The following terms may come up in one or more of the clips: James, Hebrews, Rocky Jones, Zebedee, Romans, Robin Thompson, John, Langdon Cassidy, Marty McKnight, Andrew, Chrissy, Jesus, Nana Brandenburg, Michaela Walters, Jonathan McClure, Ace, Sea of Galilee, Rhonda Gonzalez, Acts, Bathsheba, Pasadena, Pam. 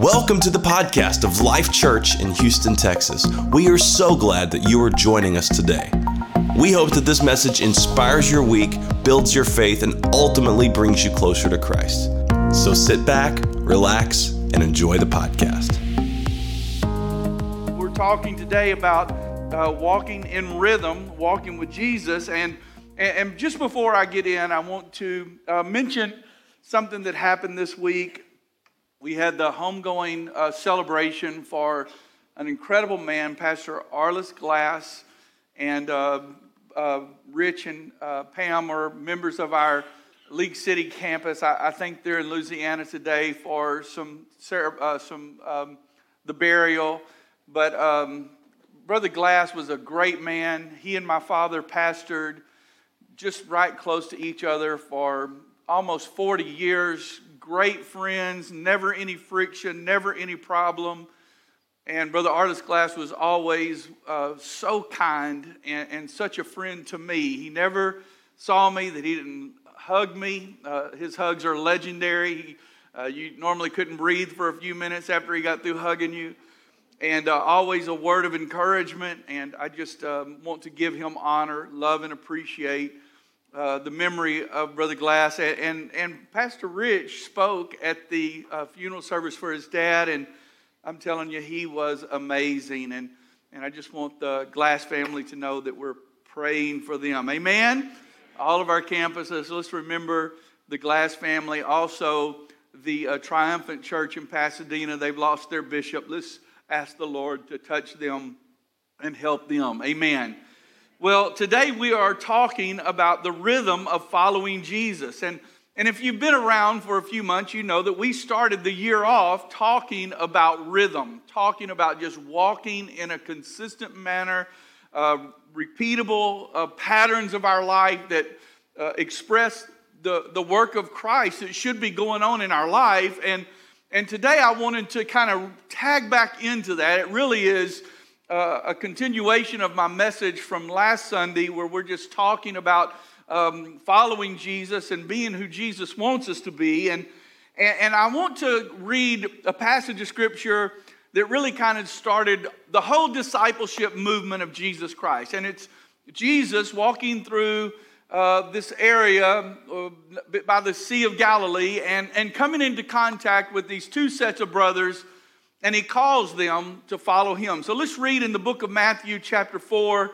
Welcome to the podcast of Life Church in Houston, Texas. We are so glad that you are joining us today. We hope that this message inspires your week, builds your faith, and ultimately brings you closer to Christ. So sit back, relax, and enjoy the podcast. We're talking today about walking in rhythm, walking with Jesus, and just before I get in, I want to mention something that happened this week. We had the homegoing celebration for an incredible man, Pastor Arliss Glass, and Rich and Pam are members of our League City campus. I think they're in Louisiana today for the burial. But Brother Glass was a great man. He and my father pastored just right close to each other for almost 40 years. Great friends, never any friction, never any problem. And Brother Arliss Glass was always so kind and such a friend to me. He never saw me that he didn't hug me. His hugs are legendary. You normally couldn't breathe for a few minutes after he got through hugging you. And always a word of encouragement. And I just want to give him honor, love, and appreciate the memory of Brother Glass. And Pastor Rich spoke at the funeral service for his dad, and I'm telling you, he was amazing. And I just want the Glass family to know that we're praying for them. Amen? All of our campuses, let's remember the Glass family. Also, the Triumphant Church in Pasadena, they've lost their bishop. Let's ask the Lord to touch them and help them. Amen. Well, today we are talking about the rhythm of following Jesus. And if you've been around for a few months, you know that we started the year off talking about rhythm, talking about just walking in a consistent manner, repeatable patterns of our life that express the work of Christ that should be going on in our life. And today I wanted to kind of tag back into that. It really is a continuation of my message from last Sunday, where we're just talking about following Jesus and being who Jesus wants us to be. And I want to read a passage of Scripture that really kind of started the whole discipleship movement of Jesus Christ. And it's Jesus walking through this area by the Sea of Galilee and coming into contact with these two sets of brothers, and he calls them to follow him. So let's read in the book of Matthew chapter 4,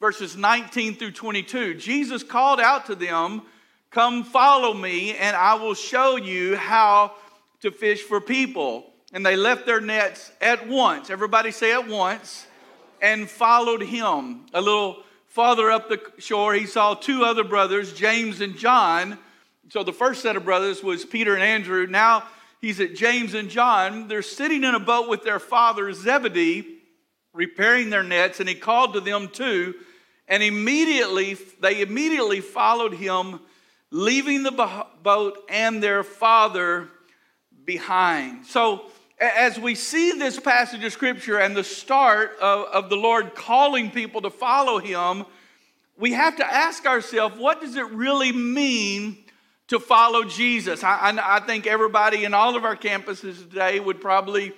verses 19 through 22. Jesus called out to them, "Come follow me, and I will show you how to fish for people." And they left their nets at once. Everybody say "at once." And followed him. A little farther up the shore, he saw two other brothers, James and John. So the first set of brothers was Peter and Andrew. Now he's at James and John. They're sitting in a boat with their father Zebedee, repairing their nets, and he called to them too. And they immediately followed him, leaving the boat and their father behind. So as we see this passage of Scripture and the start of the Lord calling people to follow him, we have to ask ourselves, what does it really mean to follow Jesus? I think everybody in all of our campuses today would probably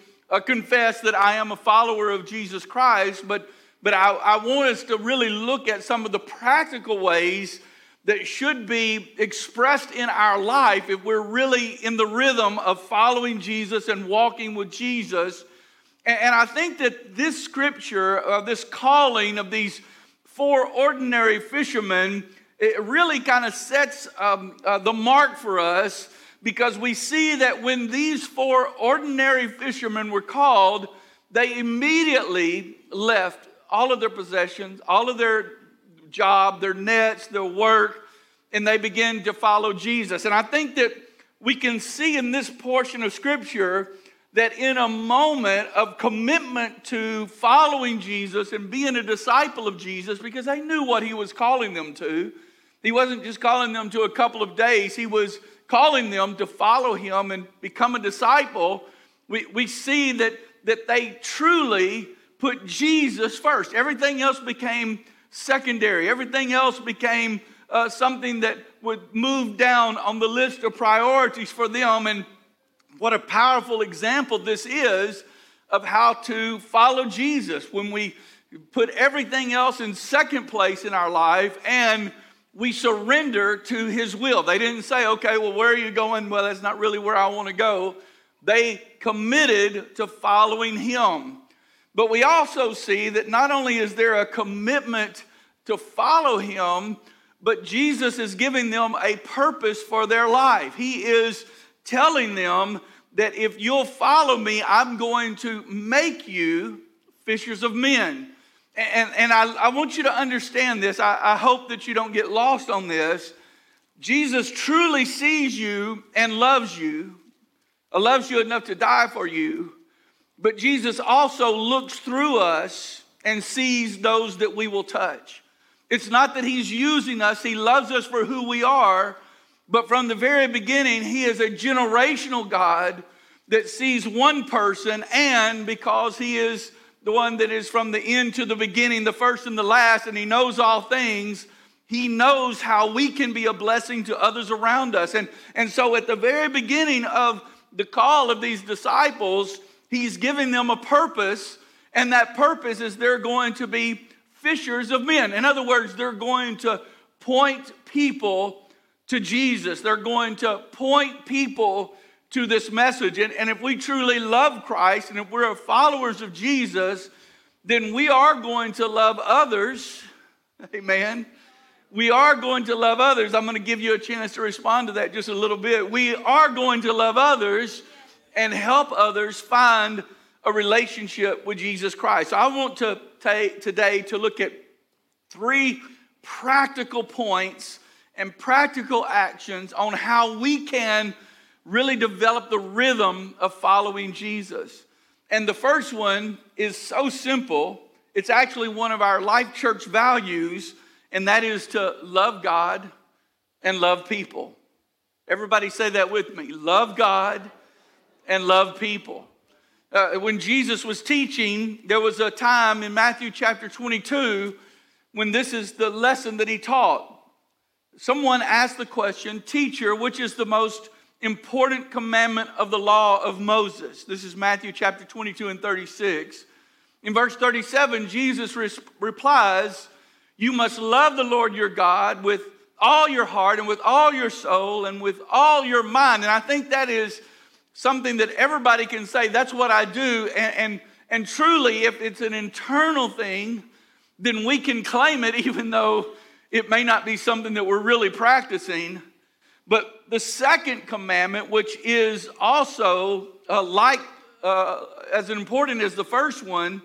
confess that I am a follower of Jesus Christ, but I want us to really look at some of the practical ways that should be expressed in our life if we're really in the rhythm of following Jesus and walking with Jesus. And I think that this scripture, this calling of these four ordinary fishermen, it really kind of sets the mark for us, because we see that when these four ordinary fishermen were called, they immediately left all of their possessions, all of their job, their nets, their work, and they began to follow Jesus. And I think that we can see in this portion of Scripture that in a moment of commitment to following Jesus and being a disciple of Jesus, because they knew what he was calling them to. He wasn't just calling them to a couple of days. He was calling them to follow him and become a disciple. We see that they truly put Jesus first. Everything else became secondary. Everything else became something that would move down on the list of priorities for them. And What a powerful example this is of how to follow Jesus when we put everything else in second place in our life and we surrender to his will. They didn't say, okay, well, where are you going? Well, that's not really where I want to go. They committed to following him. But we also see that not only is there a commitment to follow him, but Jesus is giving them a purpose for their life. He is telling them that if you'll follow me, I'm going to make you fishers of men. And I want you to understand this. I hope that you don't get lost on this. Jesus truly sees you and loves you enough to die for you. But Jesus also looks through us and sees those that we will touch. It's not that he's using us. He loves us for who we are. But from the very beginning, he is a generational God that sees one person, and because he is the one that is from the end to the beginning, the first and the last, and he knows all things, he knows how we can be a blessing to others around us. And so at the very beginning of the call of these disciples, he's giving them a purpose, and that purpose is they're going to be fishers of men. In other words, they're going to point people to Jesus. They're going to point people to this message. And if we truly love Christ, and if we're followers of Jesus, then we are going to love others. Amen. We are going to love others. I'm going to give you a chance to respond to that just a little bit. We are going to love others and help others find a relationship with Jesus Christ. So I want to take today to look at three practical points and practical actions on how we can really develop the rhythm of following Jesus. And the first one is so simple. It's actually one of our Life Church values, and that is to love God and love people. Everybody say that with me. Love God and love people. When Jesus was teaching, there was a time in Matthew chapter 22 when this is the lesson that he taught. Someone asked the question, "Teacher, which is the most important commandment of the law of Moses?" This is Matthew chapter 22 and 36. In verse 37, Jesus replies, "You must love the Lord your God with all your heart and with all your soul and with all your mind." And I think that is something that everybody can say, that's what I do. And truly, if it's an internal thing, then we can claim it, even though it may not be something that we're really practicing. But the second commandment, which is also as important as the first one,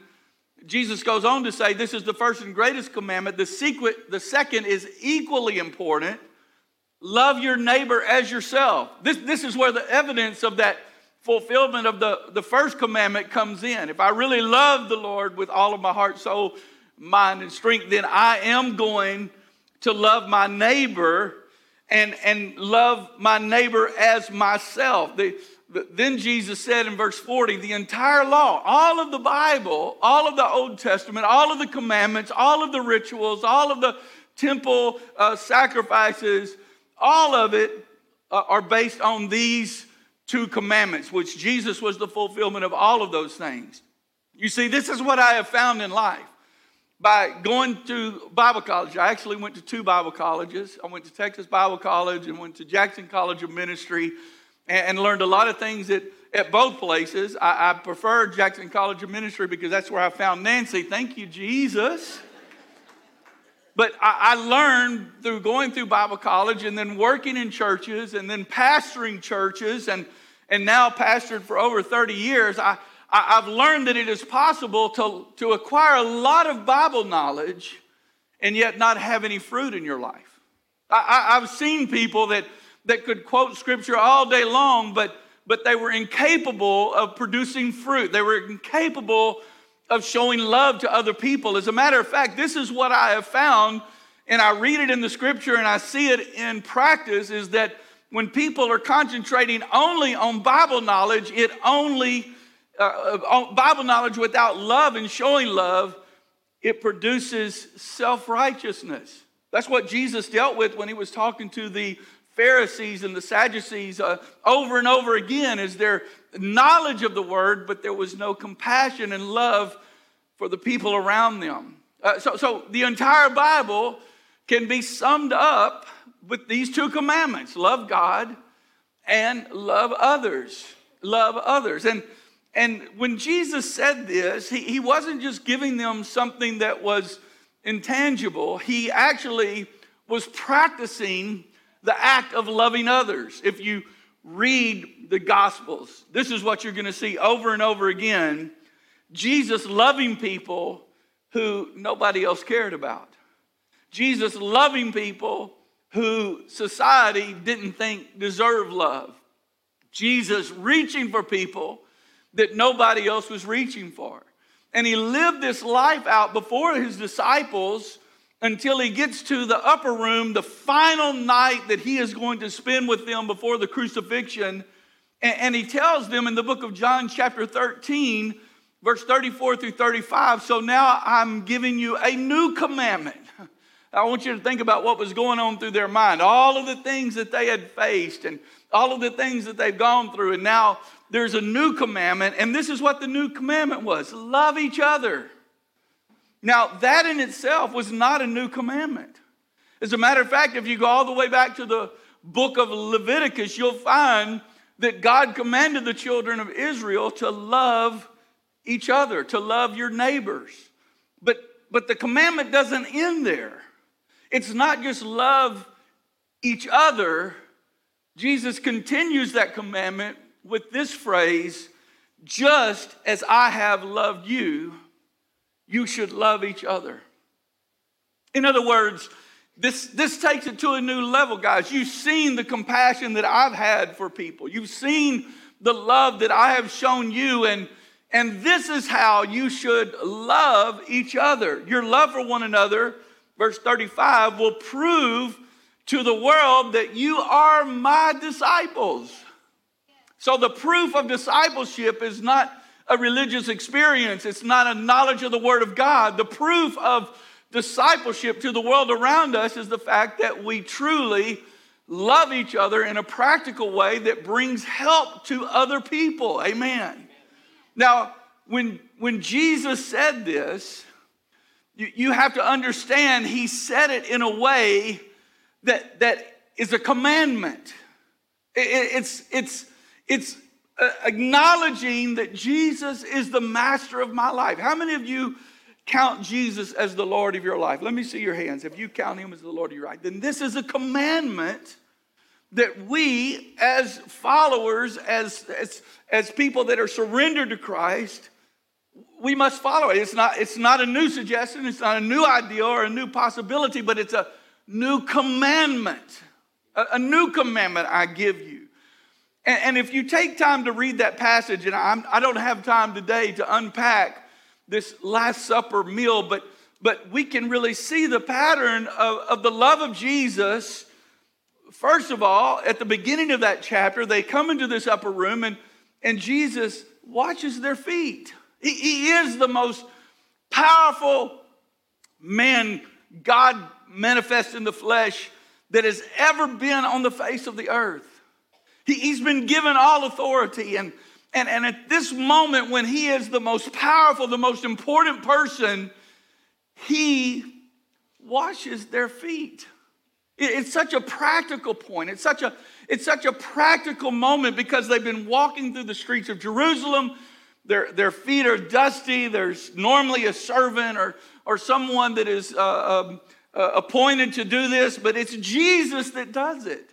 Jesus goes on to say, this is the first and greatest commandment. The second is equally important. Love your neighbor as yourself. This is where the evidence of that fulfillment of the first commandment comes in. If I really love the Lord with all of my heart, soul, mind, and strength, then I am going to love my neighbor and love my neighbor as myself. Then Jesus said in verse 40, the entire law, all of the Bible, all of the Old Testament, all of the commandments, all of the rituals, all of the temple sacrifices, all of it are based on these two commandments, which Jesus was the fulfillment of all of those things. You see, this is what I have found in life. By going to Bible college, I actually went to two Bible colleges. I went to Texas Bible College and went to Jackson College of Ministry and learned a lot of things at both places. I prefer Jackson College of Ministry because that's where I found Nancy. Thank you, Jesus. But I learned through going through Bible college and then working in churches and then pastoring churches and now pastored for over 30 years, I've learned that it is possible to acquire a lot of Bible knowledge and yet not have any fruit in your life. I've seen people that could quote scripture all day long, but they were incapable of producing fruit. They were incapable of showing love to other people. As a matter of fact, this is what I have found, and I read it in the scripture and I see it in practice, is that when people are concentrating only on Bible knowledge, Bible knowledge without love and showing love, it produces self-righteousness. That's what Jesus dealt with when he was talking to the Pharisees and the Sadducees over and over again is their knowledge of the word, but there was no compassion and love for the people around them. So the entire Bible can be summed up with these two commandments: love God and love others. Love others. And when Jesus said this, he wasn't just giving them something that was intangible. He actually was practicing the act of loving others. If you read the Gospels, this is what you're going to see over and over again: Jesus loving people who nobody else cared about. Jesus loving people who society didn't think deserved love. Jesus reaching for people that nobody else was reaching for. And he lived this life out before his disciples until he gets to the upper room, the final night that he is going to spend with them before the crucifixion. And he tells them in the book of John chapter 13, verse 34 through 35, so now I'm giving you a new commandment. I want you to think about what was going on through their mind, all of the things that they had faced and all of the things that they've gone through. And now there's a new commandment, and this is what the new commandment was: love each other. Now, that in itself was not a new commandment. As a matter of fact, if you go all the way back to the book of Leviticus, you'll find that God commanded the children of Israel to love each other, to love your neighbors. But the commandment doesn't end there. It's not just love each other. Jesus continues that commandment with this phrase: just as I have loved you, you should love each other. In other words, this takes it to a new level, guys. You've seen the compassion that I've had for people. You've seen the love that I have shown you, and this is how you should love each other. Your love for one another, verse 35, will prove to the world that you are my disciples. So the proof of discipleship is not a religious experience. It's not a knowledge of the Word of God. The proof of discipleship to the world around us is the fact that we truly love each other in a practical way that brings help to other people. Amen. Now, when Jesus said this, you have to understand he said it in a way that is a commandment. It's acknowledging that Jesus is the master of my life. How many of you count Jesus as the Lord of your life? Let me see your hands. If you count him as the Lord of your life, then this is a commandment that we as followers, as people that are surrendered to Christ, we must follow it. It's not a new suggestion. It's not a new idea or a new possibility, but it's a new commandment. A new commandment I give you. And if you take time to read that passage, and I don't have time today to unpack this Last Supper meal, but we can really see the pattern of the love of Jesus. First of all, at the beginning of that chapter, they come into this upper room, and Jesus washes their feet. He is the most powerful man, God manifest in the flesh, that has ever been on the face of the earth. He's been given all authority, and at this moment when he is the most powerful, the most important person, he washes their feet. It's such a practical point. It's such a practical moment because they've been walking through the streets of Jerusalem. Their feet are dusty. There's normally a servant or someone that is appointed to do this, but it's Jesus that does it.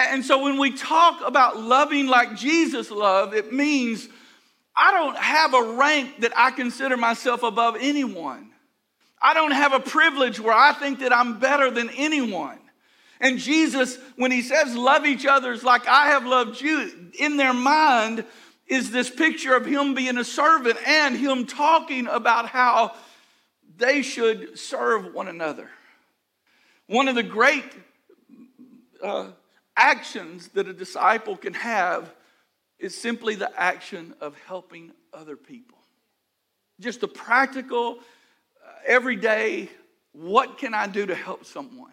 And so when we talk about loving like Jesus loved, it means I don't have a rank that I consider myself above anyone. I don't have a privilege where I think that I'm better than anyone. And Jesus, when he says love each other like I have loved you, in their mind is this picture of him being a servant and him talking about how they should serve one another. One of the great actions that a disciple can have is simply the action of helping other people. Just the practical, everyday, what can I do to help someone?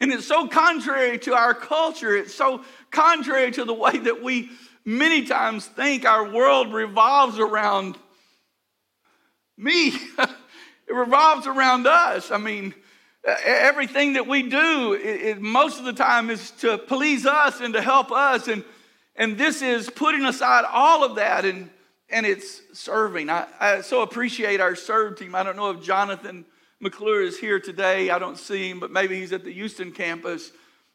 And it's so contrary to our culture. It's so contrary to the way that we many times think our world revolves around me. It revolves around us. I mean, everything that we do, it most of the time is to please us and to help us. And this is putting aside all of that and it's serving. I so appreciate our serve team. I don't know if Jonathan McClure is here today. I don't see him, but maybe he's at the Houston campus.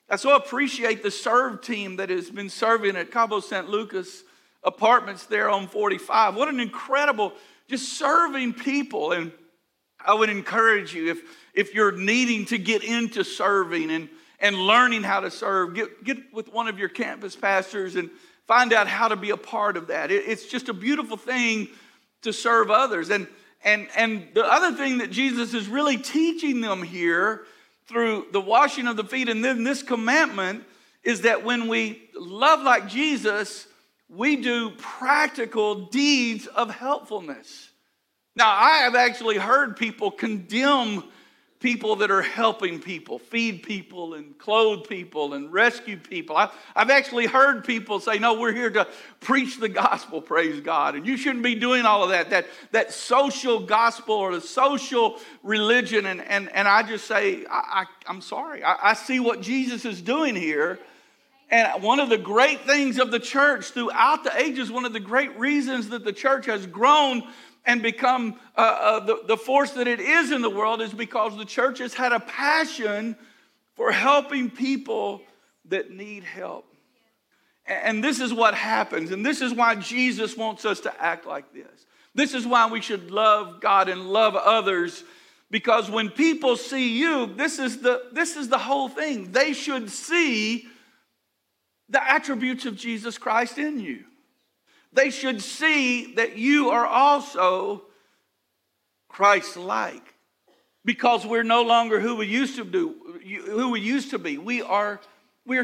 I so appreciate the serve team that has been serving at Cabo St. Lucas Apartments there on 45. What an incredible, just serving people. And I would encourage you, if you're needing to get into serving and learning how to serve, get with one of your campus pastors and find out how to be a part of that. It's just a beautiful thing to serve others. And the other thing that Jesus is really teaching them here through the washing of the feet and then this commandment is that when we love like Jesus, we do practical deeds of helpfulness. Now, I have actually heard people condemn people that are helping people, feed people and clothe people and rescue people. I've actually heard people say, no, we're here to preach the gospel, praise God. And you shouldn't be doing all of that social gospel or the social religion. And I just say, I'm sorry. I see what Jesus is doing here. And one of the great things of the church throughout the ages, one of the great reasons that the church has grown and become the force that it is in the world is because the church has had a passion for helping people that need help. And this is what happens. And this is why Jesus wants us to act like this. This is why we should love God and love others. Because when people see you, this is the whole thing. They should see the attributes of Jesus Christ in you. They should see that you are also Christ-like, because we're no longer who we used to be. We are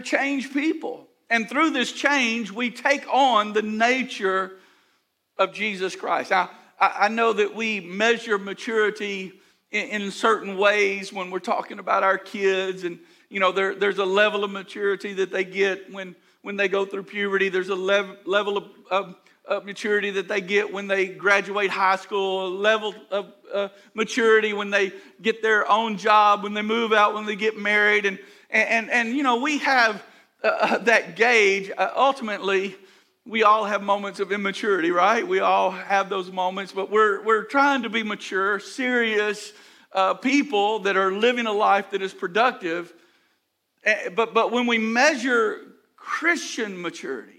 changed people. And through this change, we take on the nature of Jesus Christ. Now, I know that we measure maturity in certain ways when we're talking about our kids. And, you know, there's a level of maturity that they get when they go through puberty. There's a level of maturity that they get when they graduate high school, a level of maturity when they get their own job, when they move out, when they get married. And you know, we have that gauge. Ultimately, we all have moments of immaturity, right? We all have those moments, but we're trying to be mature, serious people that are living a life that is productive. But when we measure Christian maturity,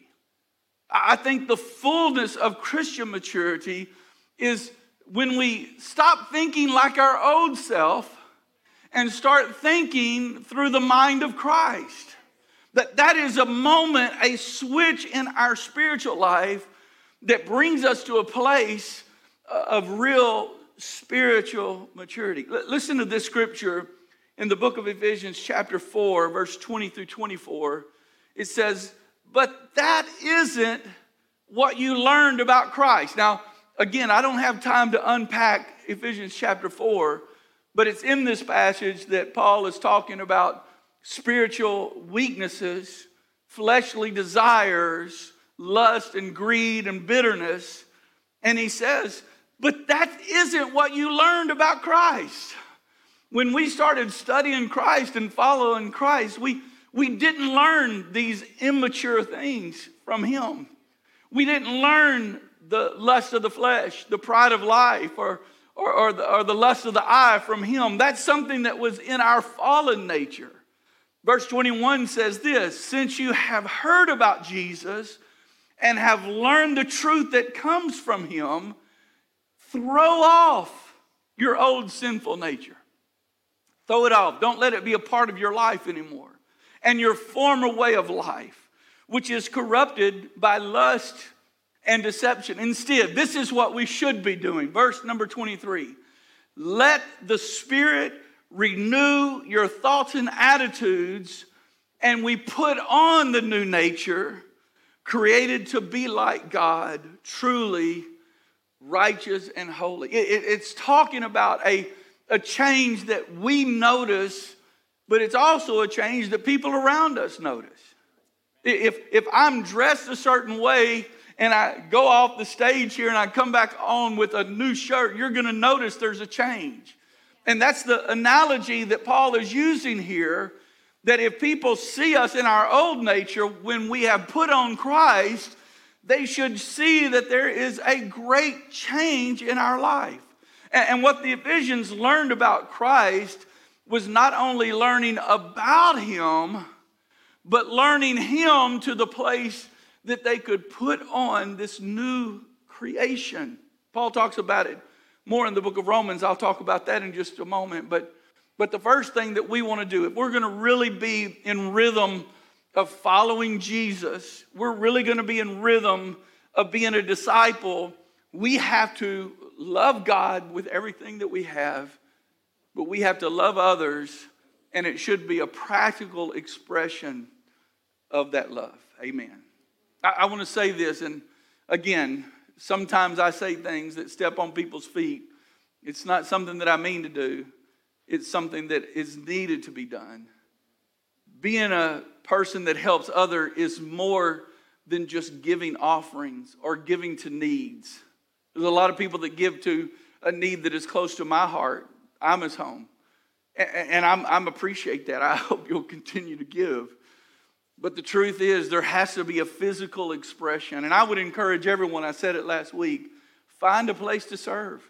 I think the fullness of Christian maturity is when we stop thinking like our old self and start thinking through the mind of Christ. That is a moment, a switch in our spiritual life that brings us to a place of real spiritual maturity. Listen to this scripture in the book of Ephesians chapter 4, verse 20 through 24. It says, but that isn't what you learned about Christ. Now, again, I don't have time to unpack Ephesians chapter 4, but it's in this passage that Paul is talking about spiritual weaknesses, fleshly desires, lust and greed and bitterness. And he says, but that isn't what you learned about Christ. When we started studying Christ and following Christ, we didn't learn these immature things from him. We didn't learn the lust of the flesh, the pride of life, or the lust of the eye from him. That's something that was in our fallen nature. Verse 21 says this, since you have heard about Jesus and have learned the truth that comes from him, throw off your old sinful nature. Throw it off. Don't let it be a part of your life anymore. And your former way of life, which is corrupted by lust and deception. Instead, this is what we should be doing. Verse number 23. Let the Spirit renew your thoughts and attitudes, and we put on the new nature, created to be like God, truly righteous and holy. It's talking about a change that we notice but it's also a change that people around us notice. If I'm dressed a certain way and I go off the stage here and I come back on with a new shirt, you're going to notice there's a change. And that's the analogy that Paul is using here, that if people see us in our old nature when we have put on Christ, they should see that there is a great change in our life. And what the Ephesians learned about Christ was not only learning about him, but learning him to the place that they could put on this new creation. Paul talks about it more in the book of Romans. I'll talk about that in just a moment. But the first thing that we want to do, if we're going to really be in rhythm of following Jesus, we're really going to be in rhythm of being a disciple, we have to love God with everything that we have, but we have to love others, and it should be a practical expression of that love. Amen. I want to say this, and again, sometimes I say things that step on people's feet. It's not something that I mean to do. It's something that is needed to be done. Being a person that helps others is more than just giving offerings or giving to needs. There's a lot of people that give to a need that is close to my heart. I'm his home. And I appreciate that. I hope you'll continue to give. But the truth is, there has to be a physical expression. And I would encourage everyone, I said it last week, find a place to serve.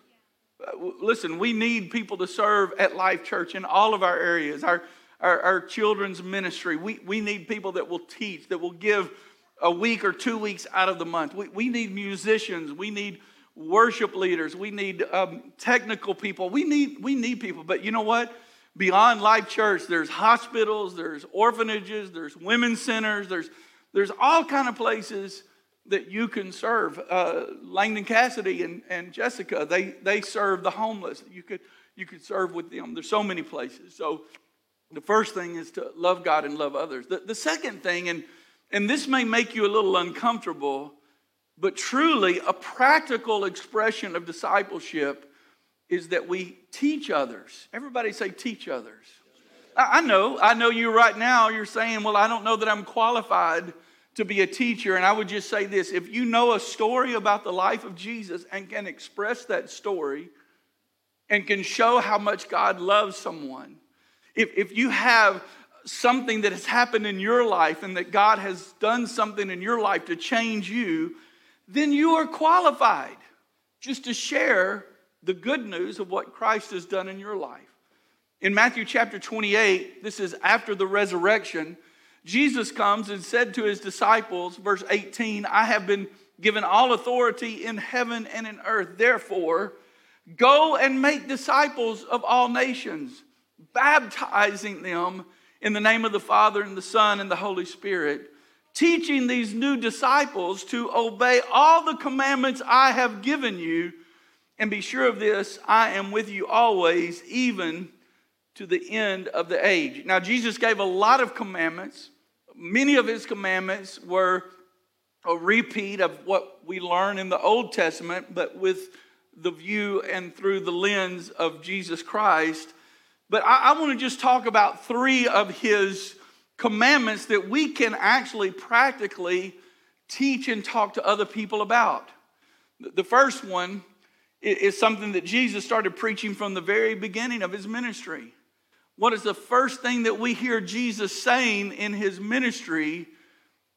Listen, we need people to serve at Life Church in all of our areas. Our children's ministry, we need people that will teach, that will give a week or 2 weeks out of the month. We need musicians. We need worship leaders. We need technical people. We need people. But you know what? Beyond Life Church, there's hospitals, there's orphanages, there's women's centers, there's all kind of places that you can serve. Langdon Cassidy and Jessica, they serve the homeless. You could serve with them. There's so many places. So the first thing is to love God and love others. The second thing, and this may make you a little uncomfortable, but truly a practical expression of discipleship is that we teach others. Everybody say, teach others. I know you right now, you're saying, well, I don't know that I'm qualified to be a teacher. And I would just say this, if you know a story about the life of Jesus and can express that story and can show how much God loves someone, if you have something that has happened in your life and that God has done something in your life to change you, then you are qualified just to share the good news of what Christ has done in your life. In Matthew chapter 28, this is after the resurrection, Jesus comes and said to his disciples, verse 18, I have been given all authority in heaven and in earth. Therefore, go and make disciples of all nations, baptizing them in the name of the Father and the Son and the Holy Spirit, teaching these new disciples to obey all the commandments I have given you. And be sure of this, I am with you always, even to the end of the age. Now, Jesus gave a lot of commandments. Many of his commandments were a repeat of what we learn in the Old Testament, but with the view and through the lens of Jesus Christ. But I want to just talk about three of his commandments that we can actually practically teach and talk to other people about. The first one is something that Jesus started preaching from the very beginning of his ministry. What is the first thing that we hear Jesus saying in his ministry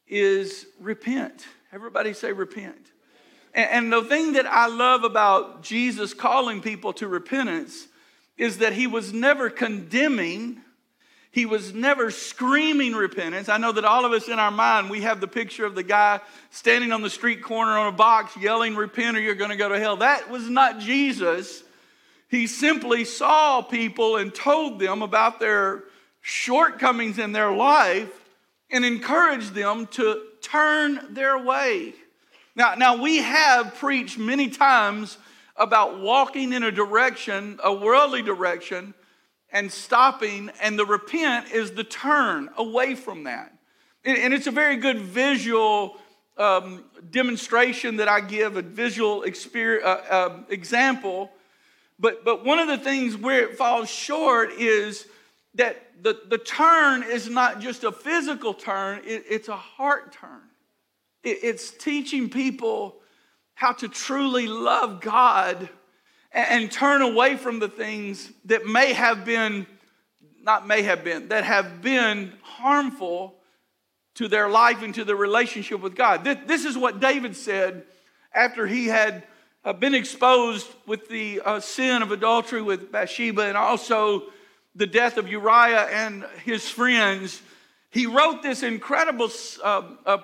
is repent. Everybody say repent. And the thing that I love about Jesus calling people to repentance is that he was never condemning. He was never screaming repentance. I know that all of us in our mind, we have the picture of the guy standing on the street corner on a box yelling, repent or you're going to go to hell. That was not Jesus. He simply saw people and told them about their shortcomings in their life and encouraged them to turn their way. Now we have preached many times about walking in a direction, a worldly direction, and stopping, and the repent is the turn away from that. And it's a very good visual demonstration that I give, a visual example. But one of the things where it falls short is that the turn is not just a physical turn, it's a heart turn. It's teaching people how to truly love God and turn away from the things that that have been harmful to their life and to their relationship with God. This is what David said after he had been exposed with the sin of adultery with Bathsheba and also the death of Uriah and his friends. He wrote this incredible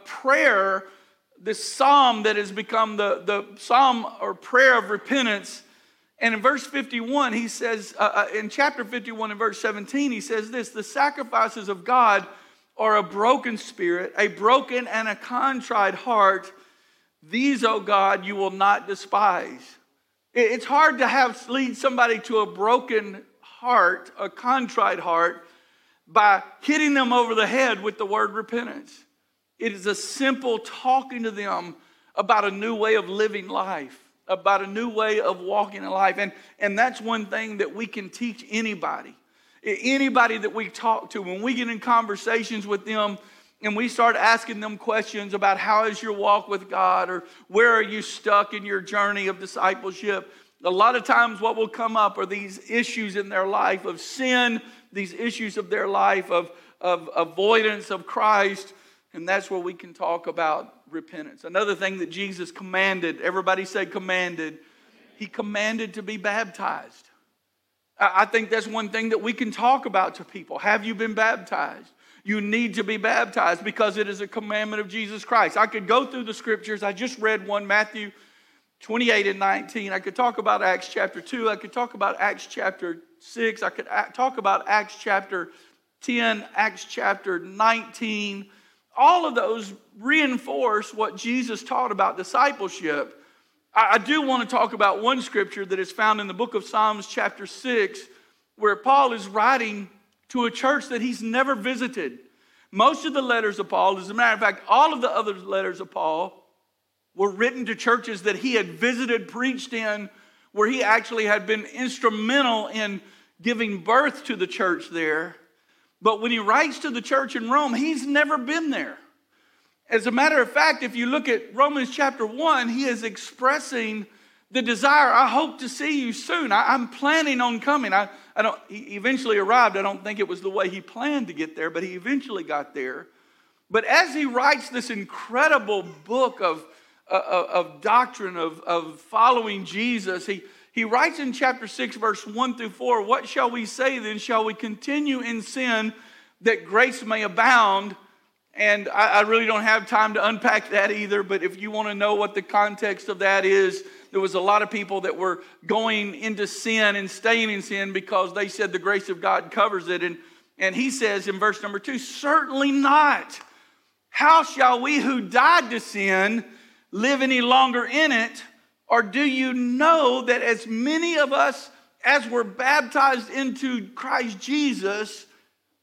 prayer, this psalm that has become the psalm or prayer of repentance. And in verse 51, he says, in chapter 51 and verse 17, he says this: the sacrifices of God are a broken spirit, a broken and a contrite heart. These, O God, you will not despise. It's hard to lead somebody to a broken heart, a contrite heart, by hitting them over the head with the word repentance. It is a simple talking to them about a new way of living life, about a new way of walking in life. And that's one thing that we can teach anybody. Anybody that we talk to, when we get in conversations with them and we start asking them questions about how is your walk with God or where are you stuck in your journey of discipleship, a lot of times what will come up are these issues in their life of sin, these issues of their life of avoidance of Christ, and that's where we can talk about repentance. Another thing that Jesus commanded, everybody say commanded. He commanded to be baptized. I think that's one thing that we can talk about to people. Have you been baptized? You need to be baptized because it is a commandment of Jesus Christ. I could go through the scriptures. I just read one, Matthew 28 and 19. I could talk about Acts chapter 2. I could talk about Acts chapter 6. I could talk about Acts chapter 10, Acts chapter 19. All of those reinforce what Jesus taught about discipleship. I do want to talk about one scripture that is found in the book of Psalms chapter 6, where Paul is writing to a church that he's never visited. Most of the letters of Paul, as a matter of fact, all of the other letters of Paul were written to churches that he had visited, preached in, where he actually had been instrumental in giving birth to the church there. But when he writes to the church in Rome, he's never been there. As a matter of fact, if you look at Romans chapter 1, he is expressing the desire, I hope to see you soon. I'm planning on coming. He eventually arrived. I don't think it was the way he planned to get there, but he eventually got there. But as he writes this incredible book of doctrine, of following Jesus, He writes in chapter 6, verse 1 through 4, what shall we say then? Shall we continue in sin that grace may abound? And I really don't have time to unpack that either, but if you want to know what the context of that is, there was a lot of people that were going into sin and staying in sin because they said the grace of God covers it. And he says in verse number 2, certainly not. How shall we who died to sin live any longer in it? Or do you know that as many of us as were baptized into Christ Jesus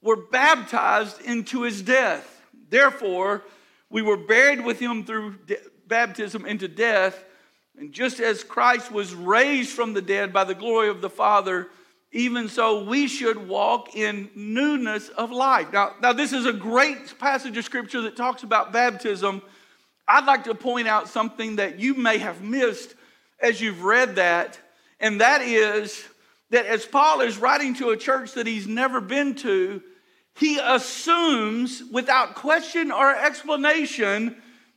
were baptized into his death? Therefore, we were buried with him through baptism into death. And just as Christ was raised from the dead by the glory of the Father, even so we should walk in newness of life. Now this is a great passage of scripture that talks about baptism. I'd like to point out something that you may have missed as you've read that, and that is that as Paul is writing to a church that he's never been to, he assumes without question or explanation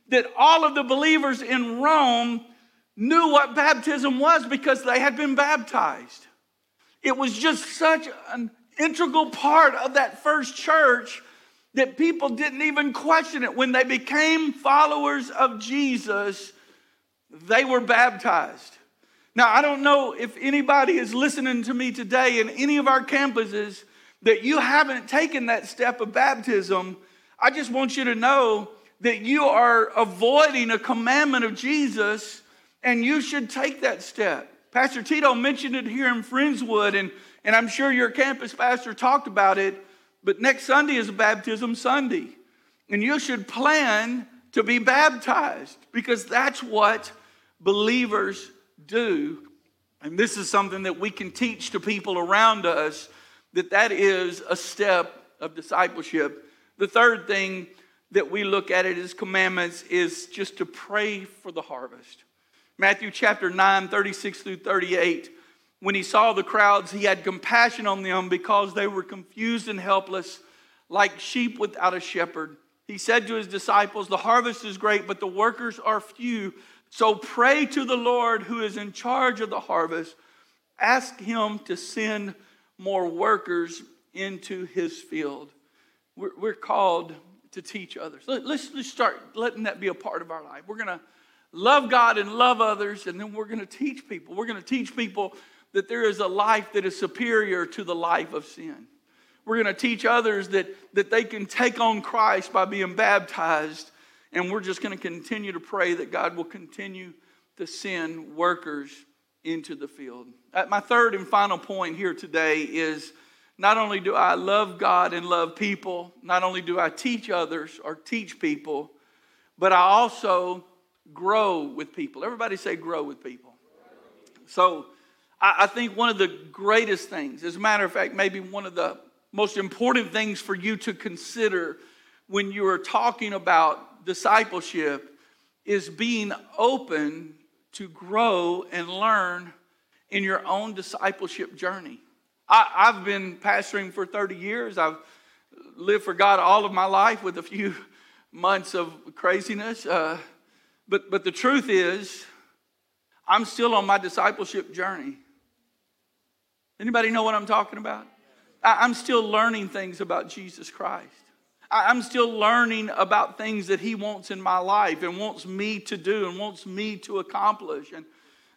that all of the believers in Rome knew what baptism was because they had been baptized. It was just such an integral part of that first church that people didn't even question it. When they became followers of Jesus, they were baptized. Now, I don't know if anybody is listening to me today in any of our campuses that you haven't taken that step of baptism. I just want you to know that you are avoiding a commandment of Jesus, and you should take that step. Pastor Tito mentioned it here in Friendswood, and I'm sure your campus pastor talked about it. But next Sunday is Baptism Sunday. And you should plan to be baptized because that's what believers do. And this is something that we can teach to people around us. that is a step of discipleship. The third thing that we look at it as commandments is just to pray for the harvest. Matthew chapter 9, 36 through 38. When he saw the crowds, he had compassion on them because they were confused and helpless, like sheep without a shepherd. He said to his disciples, the harvest is great, but the workers are few. So pray to the Lord who is in charge of the harvest. Ask him to send more workers into his field. We're called to teach others. Let's start letting that be a part of our life. We're going to love God and love others, and then we're going to teach people. We're going to teach people that there is a life that is superior to the life of sin. We're going to teach others that they can take on Christ by being baptized, and we're just going to continue to pray that God will continue to send workers into the field. My third and final point here today is not only do I love God and love people, not only do I teach others or teach people, but I also grow with people. Everybody say grow with people. So I think one of the greatest things, as a matter of fact, maybe one of the most important things for you to consider when you are talking about discipleship is being open to grow and learn in your own discipleship journey. I've been pastoring for 30 years. I've lived for God all of my life with a few months of craziness. But the truth is, I'm still on my discipleship journey. Anybody know what I'm talking about? I'm still learning things about Jesus Christ. I'm still learning about things that he wants in my life and wants me to do and wants me to accomplish.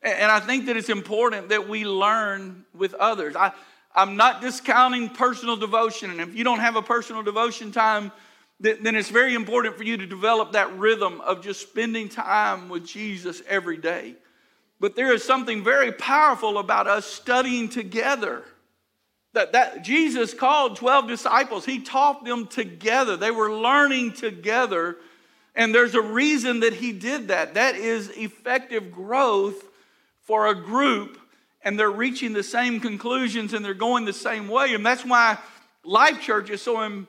And I think that it's important that we learn with others. I'm not discounting personal devotion. And if you don't have a personal devotion time, then it's very important for you to develop that rhythm of just spending time with Jesus every day. But there is something very powerful about us studying together. That Jesus called 12 disciples. He taught them together. They were learning together. And there's a reason that he did that. That is effective growth for a group. And they're reaching the same conclusions and they're going the same way. And that's why Life Church is we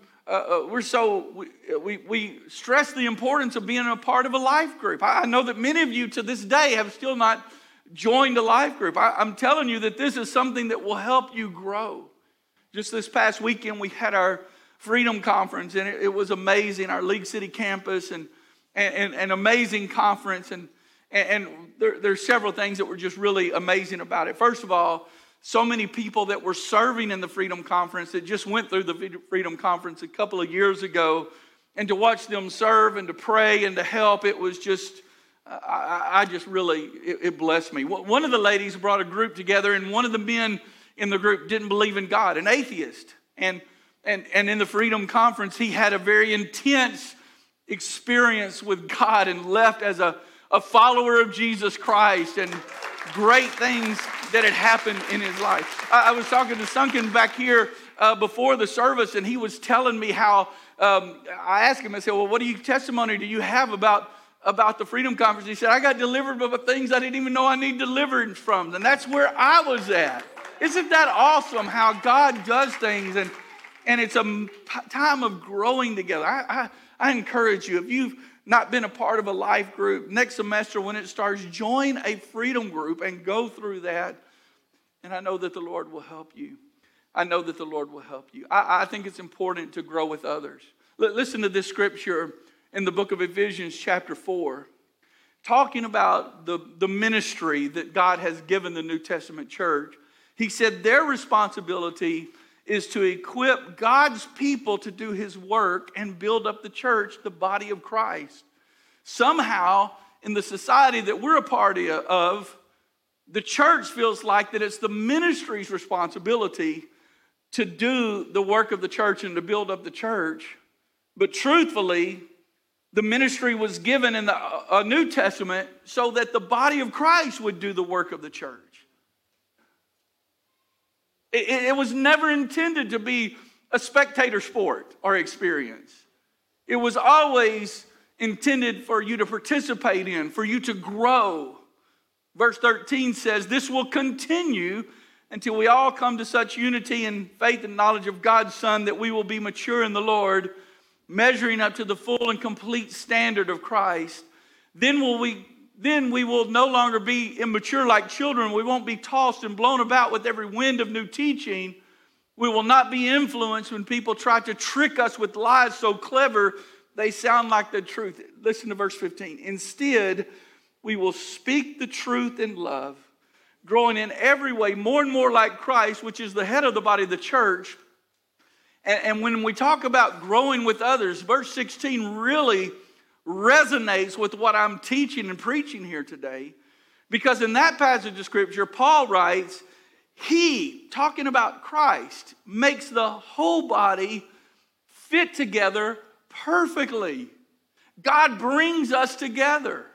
stress the importance of being a part of a life group. I know that many of you to this day have still not joined a life group. I'm telling you that this is something that will help you grow. Just this past weekend, we had our Freedom Conference, and it was amazing. Our League City campus, and an amazing conference, and there's several things that were just really amazing about it. First of all, so many people that were serving in the Freedom Conference that just went through the Freedom Conference a couple of years ago, and to watch them serve and to pray and to help, it was just, it blessed me. One of the ladies brought a group together, and one of the men in the group didn't believe in God, an atheist. And in the Freedom Conference, he had a very intense experience with God and left as a follower of Jesus Christ, and great things that had happened in his life. I was talking to Sunken back here before the service, and he was telling me how, I asked him, I said, well, what testimony do you have about the Freedom Conference? He said, I got delivered by things I didn't even know I need deliverance from. And that's where I was at. Isn't that awesome how God does things? And it's a time of growing together. I encourage you, if you've not been a part of a life group, next semester when it starts, join a freedom group and go through that. And I know that the Lord will help you. I think it's important to grow with others. Listen to this scripture in the book of Ephesians chapter 4, talking about the ministry that God has given the New Testament church. He said their responsibility is to equip God's people to do his work and build up the church, the body of Christ. Somehow, in the society that we're a part of, the church feels like that it's the ministry's responsibility to do the work of the church and to build up the church. But truthfully, the ministry was given in the New Testament so that the body of Christ would do the work of the church. It was never intended to be a spectator sport or experience. It was always intended for you to participate in, for you to grow. Verse 13 says, this will continue until we all come to such unity in faith and knowledge of God's Son that we will be mature in the Lord, measuring up to the full and complete standard of Christ. Then we will no longer be immature like children. We won't be tossed and blown about with every wind of new teaching. We will not be influenced when people try to trick us with lies so clever they sound like the truth. Listen to verse 15. Instead, we will speak the truth in love, growing in every way more and more like Christ, which is the head of the body of the church. And when we talk about growing with others, verse 16 really resonates with what I'm teaching and preaching here today. Because in that passage of Scripture, Paul writes, he, talking about Christ, makes the whole body fit together perfectly. God brings us together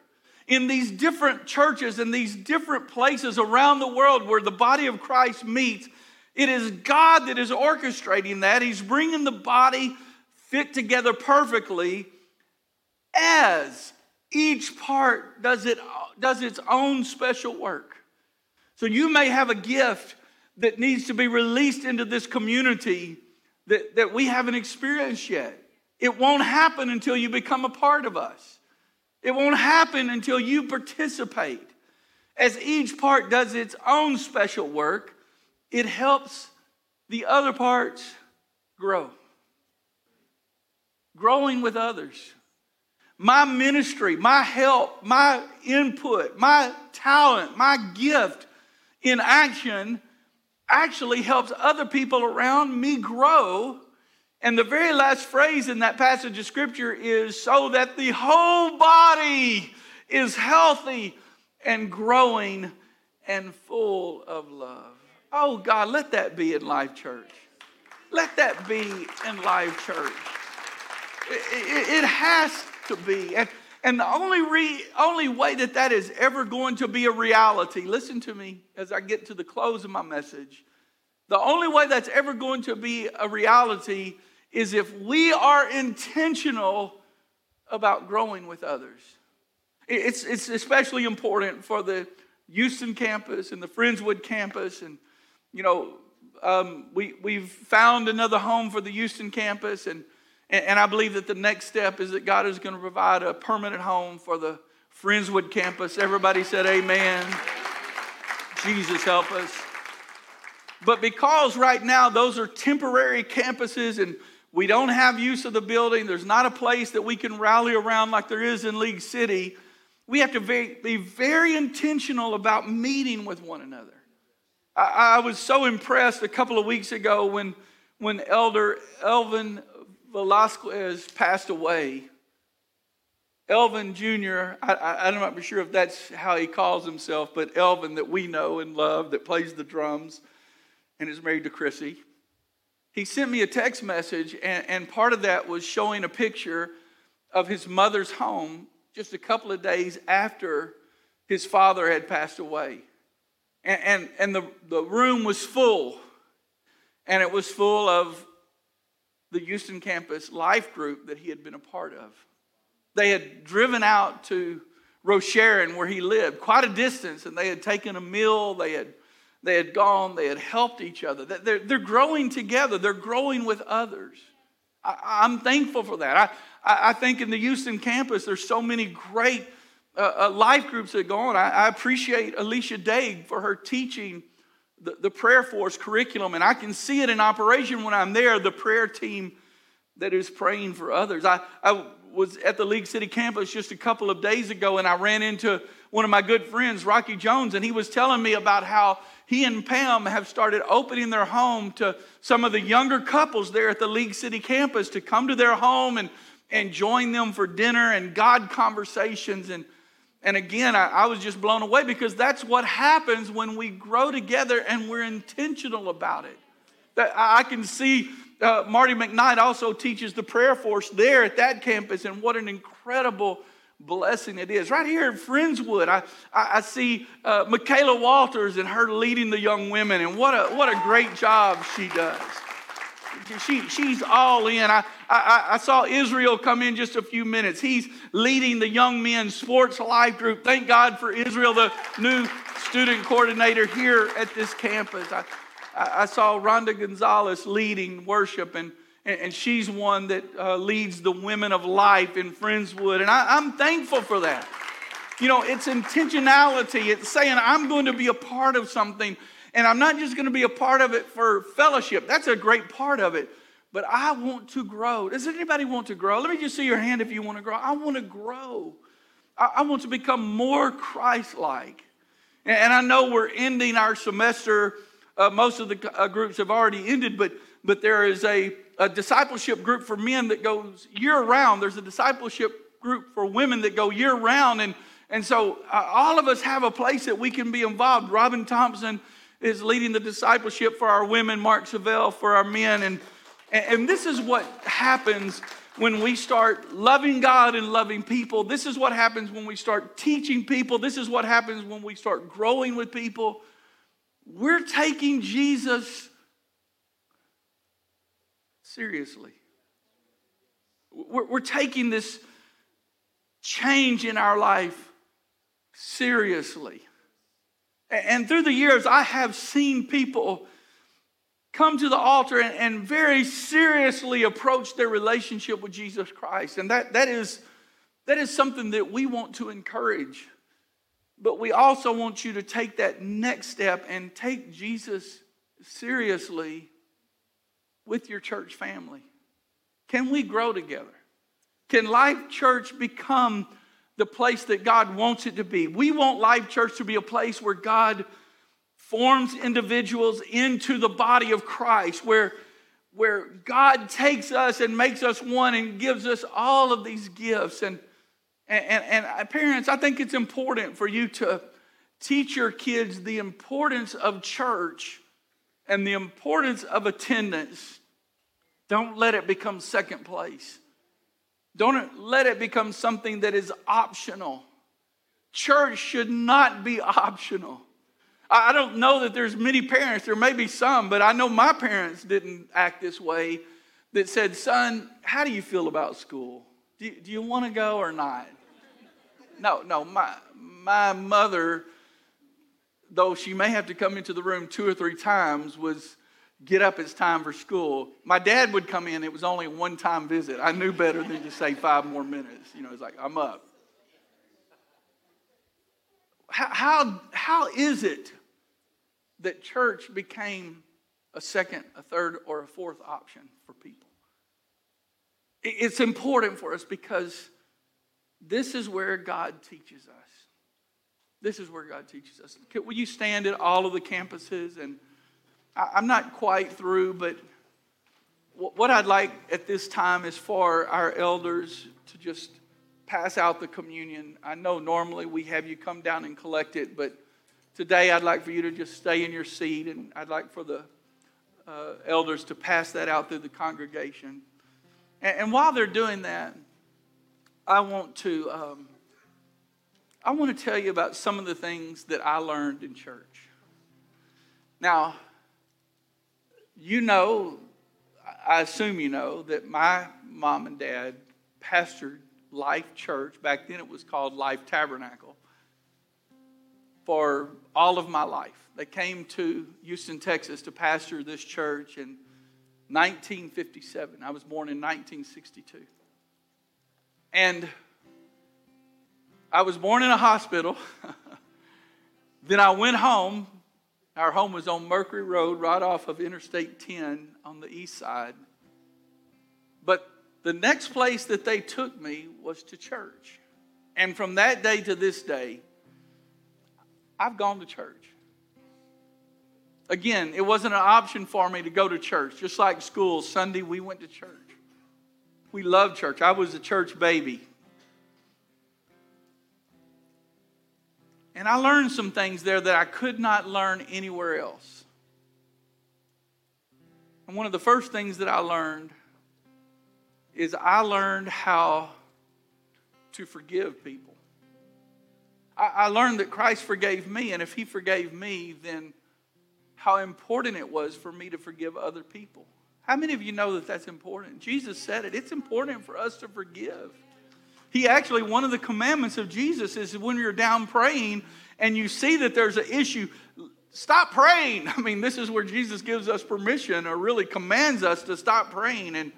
in these different churches, in these different places around the world where the body of Christ meets. It is God that is orchestrating that. He's bringing the body fit together perfectly as each part does its own special work. So you may have a gift that needs to be released into this community that we haven't experienced yet. It won't happen until you become a part of us. It won't happen until you participate. As each part does its own special work, it helps the other parts grow. Growing with others. My ministry, my help, my input, my talent, my gift in action actually helps other people around me grow. And the very last phrase in that passage of Scripture is so that the whole body is healthy and growing and full of love. Oh God, let that be in Life Church. Let that be in Life Church. It has to be. And the only way that is ever going to be a reality, listen to me as I get to the close of my message, the only way that's ever going to be a reality is if we are intentional about growing with others. It's especially important for the Houston campus and the Friendswood campus. And, you know, we've found another home for the Houston campus. And I believe that the next step is that God is going to provide a permanent home for the Friendswood campus. Everybody said amen. Jesus help us. But because right now those are temporary campuses and we don't have use of the building, there's not a place that we can rally around like there is in League City, we have to be very intentional about meeting with one another. I was so impressed a couple of weeks ago when Elder Elvin Velasquez passed away. Elvin Jr., I'm not sure if that's how he calls himself, but Elvin that we know and love that plays the drums and is married to Chrissy. He sent me a text message, and part of that was showing a picture of his mother's home just a couple of days after his father had passed away. And the room was full, and it was full of the Houston campus life group that he had been a part of. They had driven out to Rocheron where he lived, quite a distance, and they had taken a meal, they had gone, they had helped each other. They're growing together. They're growing with others. I'm thankful for that. I think in the Houston campus, there's so many great life groups that are going. I appreciate Alicia Dague for her teaching the prayer force curriculum, and I can see it in operation when I'm there, the prayer team that is praying for others. I was at the League City campus just a couple of days ago, and I ran into one of my good friends, Rocky Jones, and he was telling me about how he and Pam have started opening their home to some of the younger couples there at the League City campus to come to their home and join them for dinner and God conversations. And again, I was just blown away because that's what happens when we grow together and we're intentional about it. I can see Marty McKnight also teaches the prayer force there at that campus, and what an incredible blessing it is. Right here at Friendswood, I see Michaela Walters and her leading the young women, and what a great job she does. She's all in. I saw Israel come in just a few minutes. He's leading the young men's sports life group. Thank God for Israel, the new student coordinator here at this campus. I saw Rhonda Gonzalez leading worship, and she's one that leads the Women of Life in Friendswood, and I'm thankful for that. You know, it's intentionality. It's saying I'm going to be a part of something, and I'm not just going to be a part of it for fellowship. That's a great part of it, but I want to grow. Does anybody want to grow? Let me just see your hand if you want to grow. I want to grow. I want to become more Christ-like. And I know we're ending our semester. Most of the groups have already ended, but there is a discipleship group for men that goes year-round. There's a discipleship group for women that go year-round. And so all of us have a place that we can be involved. Robin Thompson is leading the discipleship for our women, Mark Savelle for our men. And this is what happens when we start loving God and loving people. This is what happens when we start teaching people. This is what happens when we start growing with people. We're taking Jesus seriously. We're taking this change in our life seriously. And through the years, I have seen people come to the altar and very seriously approach their relationship with Jesus Christ. And that is something that we want to encourage. But we also want you to take that next step and take Jesus seriously with your church family. Can we grow together? Can Life Church become the place that God wants it to be? We want Life Church to be a place where God forms individuals into the body of Christ, where God takes us and makes us one and gives us all of these gifts. And parents, I think it's important for you to teach your kids the importance of church and the importance of attendance. Don't let it become second place. Don't let it become something that is optional. Church should not be optional. I don't know that there's many parents, there may be some, but I know my parents didn't act this way, that said, son, how do you feel about school? Do you want to go or not? No, my mother, though she may have to come into the room 2 or 3 times, was get up, it's time for school. My dad would come in, it was only a one-time visit. I knew better than to say 5 more minutes. You know, it's like, I'm up. How is it that church became a second, a third, or a fourth option for people? It's important for us because this is where God teaches us. This is where God teaches us. Will you stand at all of the campuses? And I'm not quite through, but what I'd like at this time is for our elders to just pass out the communion. I know normally we have you come down and collect it, but today I'd like for you to just stay in your seat, and I'd like for the elders to pass that out through the congregation. And while they're doing that, I want to tell you about some of the things that I learned in church. Now, you know, I assume you know that my mom and dad pastored Life Church. Back then it was called Life Tabernacle. For all of my life, they came to Houston, Texas to pastor this church in 1957. I was born in 1962. And I was born in a hospital. Then I went home. Our home was on Mercury Road, right off of Interstate 10 on the east side. But the next place that they took me was to church. And from that day to this day, I've gone to church. Again, it wasn't an option for me to go to church. Just like school, Sunday we went to church. We loved church. I was a church baby. And I learned some things there that I could not learn anywhere else. And one of the first things that I learned is I learned how to forgive people. I learned that Christ forgave me, and if he forgave me, then how important it was for me to forgive other people. How many of you know that that's important? Jesus said it. It's important for us to forgive. He actually, one of the commandments of Jesus is when you're down praying and you see that there's an issue, stop praying. I mean, this is where Jesus gives us permission, or really commands us to stop praying and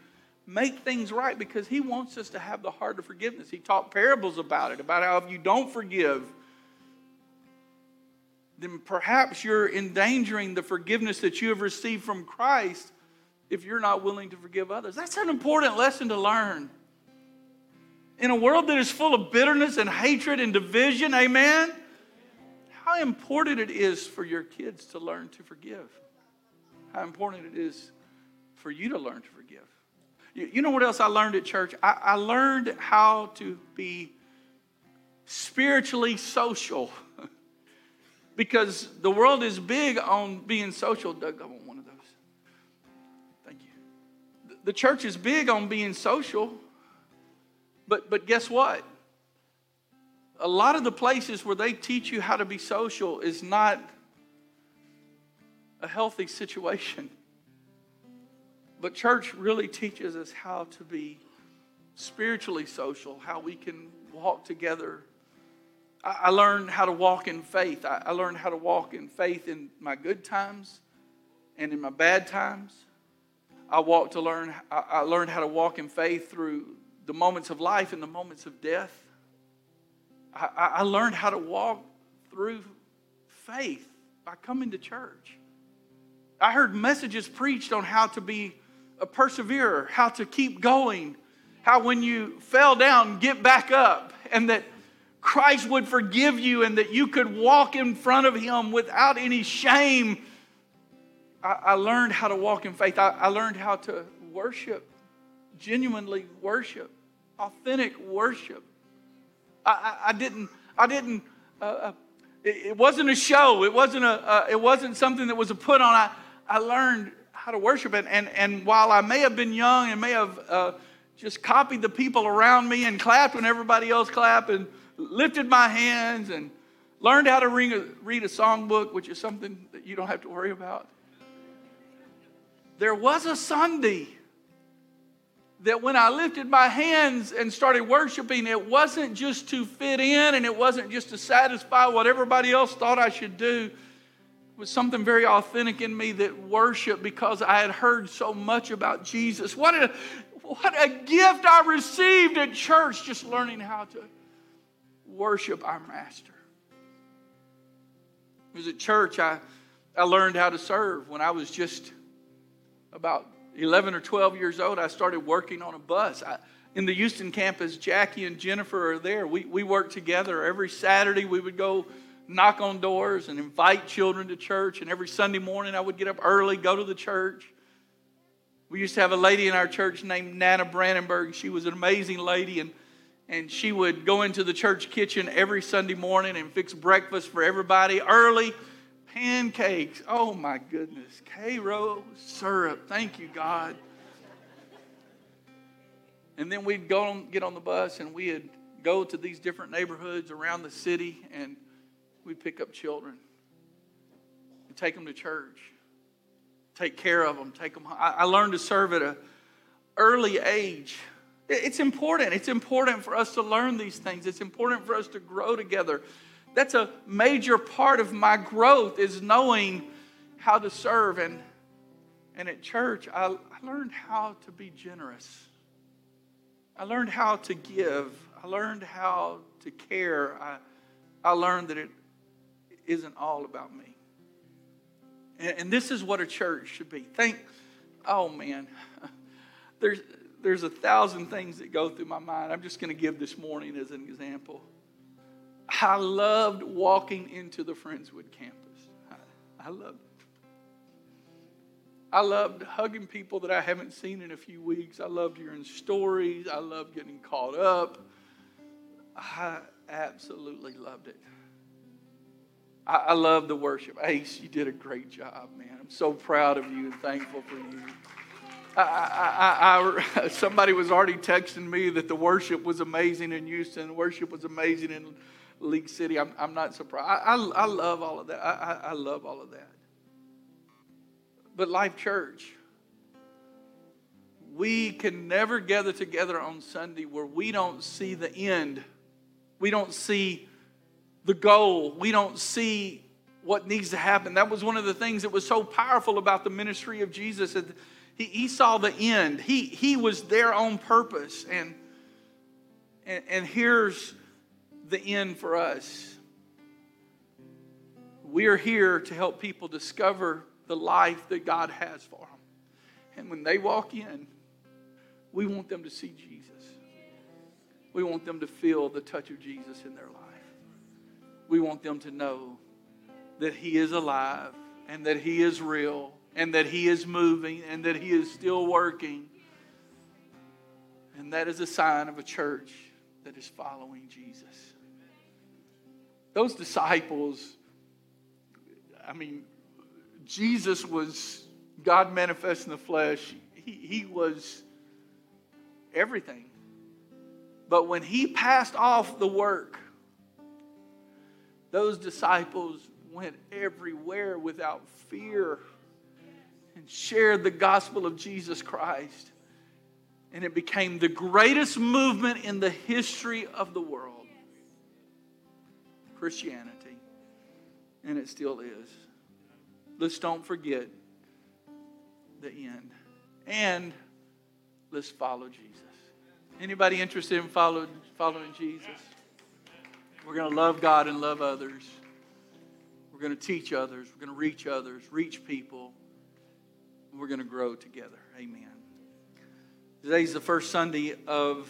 make things right, because he wants us to have the heart of forgiveness. He taught parables about it, about how if you don't forgive, then perhaps you're endangering the forgiveness that you have received from Christ if you're not willing to forgive others. That's an important lesson to learn. In a world that is full of bitterness and hatred and division, amen, how important it is for your kids to learn to forgive. How important it is for you to learn to forgive. You know what else I learned at church? I learned how to be spiritually social. Because the world is big on being social. Doug, I want one of those. Thank you. The church is big on being social. But guess what? A lot of the places where they teach you how to be social is not a healthy situation. But church really teaches us how to be spiritually social, how we can walk together. I learned how to walk in faith. I learned how to walk in faith in my good times and in my bad times. I learned how to walk in faith through the moments of life and the moments of death. I learned how to walk through faith by coming to church. I heard messages preached on how to be a perseverer, how to keep going, how when you fell down, get back up, and that Christ would forgive you and that you could walk in front of him without any shame. I learned how to walk in faith. I learned how to worship, genuinely worship, authentic worship. It wasn't a show. It wasn't something that was a put on. I learned how to worship. And while I may have been young and may have just copied the people around me and clapped when everybody else clapped and lifted my hands and learned how to read a songbook, which is something that you don't have to worry about, there was a Sunday that when I lifted my hands and started worshiping, it wasn't just to fit in and it wasn't just to satisfy what everybody else thought I should do. It was something very authentic in me that worshiped because I had heard so much about Jesus. What a gift I received at church, just learning how to worship our Master. It was at church I learned how to serve. When I was just about 11 or 12 years old, I started working on a bus. In the Houston campus, Jackie and Jennifer are there. We worked together. Every Saturday, we would go knock on doors and invite children to church. And every Sunday morning, I would get up early, go to the church. We used to have a lady in our church named Nana Brandenburg. She was an amazing lady, and she would go into the church kitchen every Sunday morning and fix breakfast for everybody early. Pancakes, oh my goodness, Cairo syrup, thank you, God. And then we'd get on the bus and we'd go to these different neighborhoods around the city and we'd pick up children and take them to church, take care of them, take them home. I learned to serve at an early age. It's important. It's important for us to learn these things. It's important for us to grow together. That's a major part of my growth, is knowing how to serve. And at church, I learned how to be generous. I learned how to give. I learned how to care. I learned that it isn't all about me. And this is what a church should be. Oh man, there's 1,000 things that go through my mind. I'm just going to give this morning as an example. I loved walking into the Friendswood campus. I loved it. I loved hugging people that I haven't seen in a few weeks. I loved hearing stories. I loved getting caught up. I absolutely loved it. I loved the worship. Ace, you did a great job, man. I'm so proud of you and thankful for you. Somebody was already texting me that the worship was amazing in Houston. The worship was amazing in League City. I'm not surprised. I love all of that. I love all of that. But Life Church, we can never gather together on Sunday where we don't see the end. We don't see the goal. We don't see what needs to happen. That was one of the things that was so powerful about the ministry of Jesus. He saw the end. He was there on purpose. And here's the end for us. We are here to help people discover the life that God has for them. And when they walk in, we want them to see Jesus. We want them to feel the touch of Jesus in their life. We want them to know that He is alive and that He is real and that He is moving and that He is still working. And that is a sign of a church that is following Jesus. Those disciples, I mean, Jesus was God manifest in the flesh. He was everything. But when He passed off the work, those disciples went everywhere without fear and shared the gospel of Jesus Christ. And it became the greatest movement in the history of the world. Christianity. And it still is. Let's don't forget the end. And let's follow Jesus. Anybody interested in following Jesus? We're going to love God and love others. We're going to teach others. We're going to reach others, reach people. And we're going to grow together. Amen. Today's the first Sunday of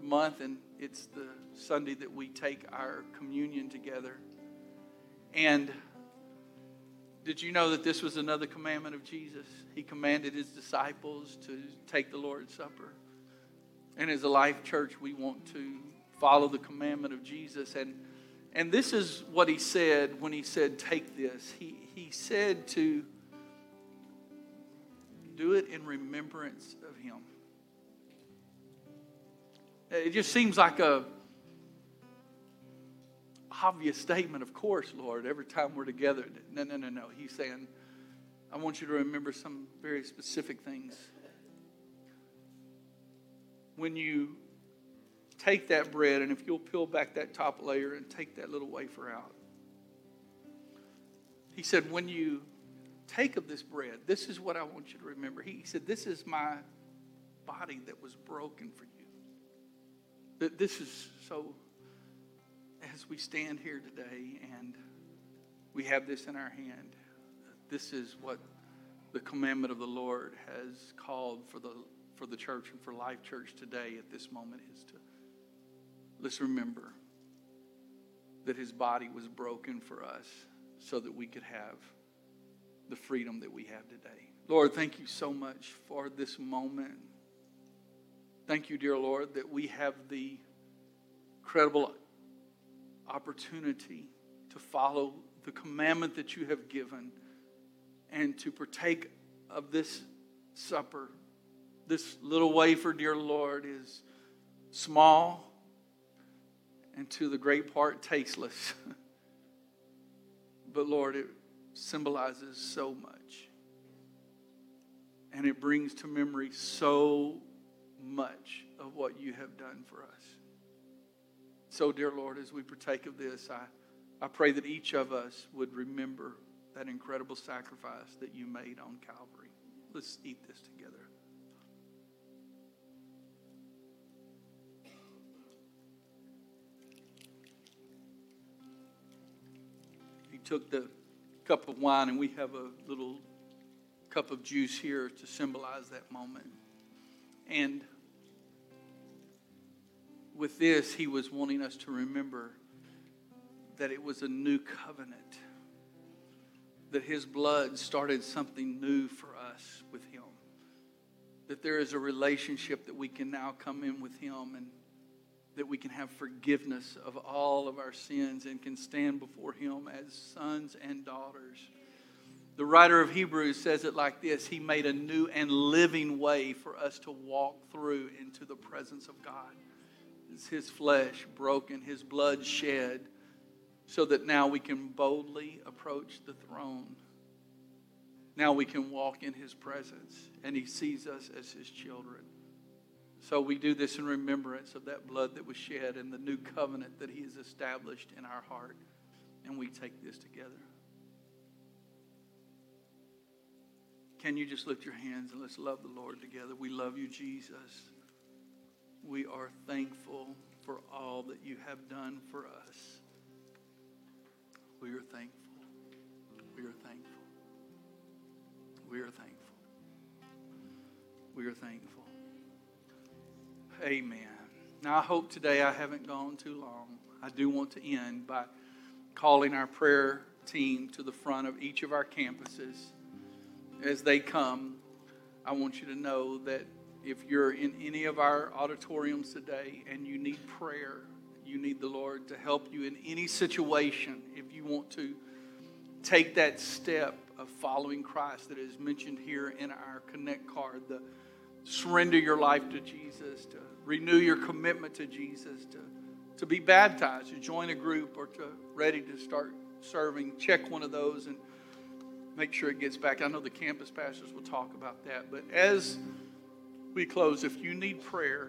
the month, and it's the Sunday that we take our communion together. And did you know that this was another commandment of Jesus? He commanded His disciples to take the Lord's Supper. And as a Life Church, we want to follow the commandment of Jesus. And this is what He said when He said, take this. He said to do it in remembrance of Him. It just seems like a obvious statement. Of course, Lord, every time we're together. No. He's saying, I want you to remember some very specific things. When you take that bread, and if you'll peel back that top layer and take that little wafer out. He said, when you take of this bread, this is what I want you to remember. He said, this is my body that was broken for you. This is so, as we stand here today and we have this in our hand, this is what the commandment of the Lord has called for the church and for Life Church today at this moment is to, let's remember that His body was broken for us so that we could have the freedom that we have today. Lord, thank you so much for this moment. Thank you, dear Lord, that we have the incredible opportunity to follow the commandment that you have given and to partake of this supper. This little wafer, dear Lord, is small and to the great part tasteless. But Lord, it symbolizes so much, and it brings to memory so much of what you have done for us. So, dear Lord, as we partake of this, I pray that each of us would remember that incredible sacrifice that you made on Calvary. Let's eat this together. He took the cup of wine, and we have a little cup of juice here to symbolize that moment. And with this, he was wanting us to remember that it was a new covenant, that his blood started something new for us with him, that there is a relationship that we can now come in with him, and that we can have forgiveness of all of our sins and can stand before him as sons and daughters. The writer of Hebrews says it like this: he made a new and living way for us to walk through into the presence of God. It's his flesh broken, his blood shed, so that now we can boldly approach the throne. Now we can walk in his presence, and he sees us as his children. So we do this in remembrance of that blood that was shed and the new covenant that he has established in our heart. And we take this together. Can you just lift your hands and let's love the Lord together? We love you, Jesus. We are thankful for all that you have done for us. We are thankful. We are thankful. We are thankful. We are thankful. Amen. Now, I hope today I haven't gone too long. I do want to end by calling our prayer team to the front of each of our campuses. As they come, I want you to know that if you're in any of our auditoriums today and you need prayer, you need the Lord to help you in any situation, if you want to take that step of following Christ that is mentioned here in our Connect card, the surrender your life to Jesus, to renew your commitment to Jesus, to be baptized, to join a group, or to ready to start serving, check one of those and make sure it gets back. I know the campus pastors will talk about that. But as we close, if you need prayer,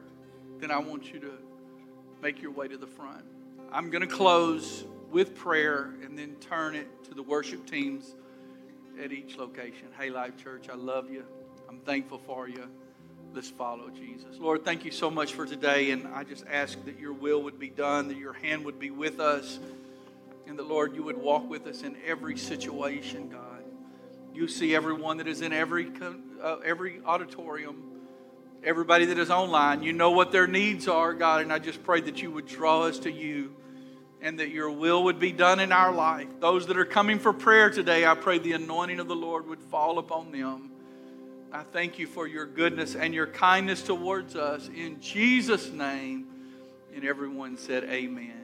then I want you to make your way to the front. I'm going to close with prayer and then turn it to the worship teams at each location. Hey, Life Church, I love you. I'm thankful for you. Let's follow Jesus. Lord, thank you so much for today. And I just ask that your will would be done, that your hand would be with us, and that, Lord, you would walk with us in every situation, God. You see everyone that is in every auditorium, everybody that is online. You know what their needs are, God, and I just pray that you would draw us to you and that your will would be done in our life. Those that are coming for prayer today, I pray the anointing of the Lord would fall upon them. I thank you for your goodness and your kindness towards us. In Jesus' name, and everyone said amen.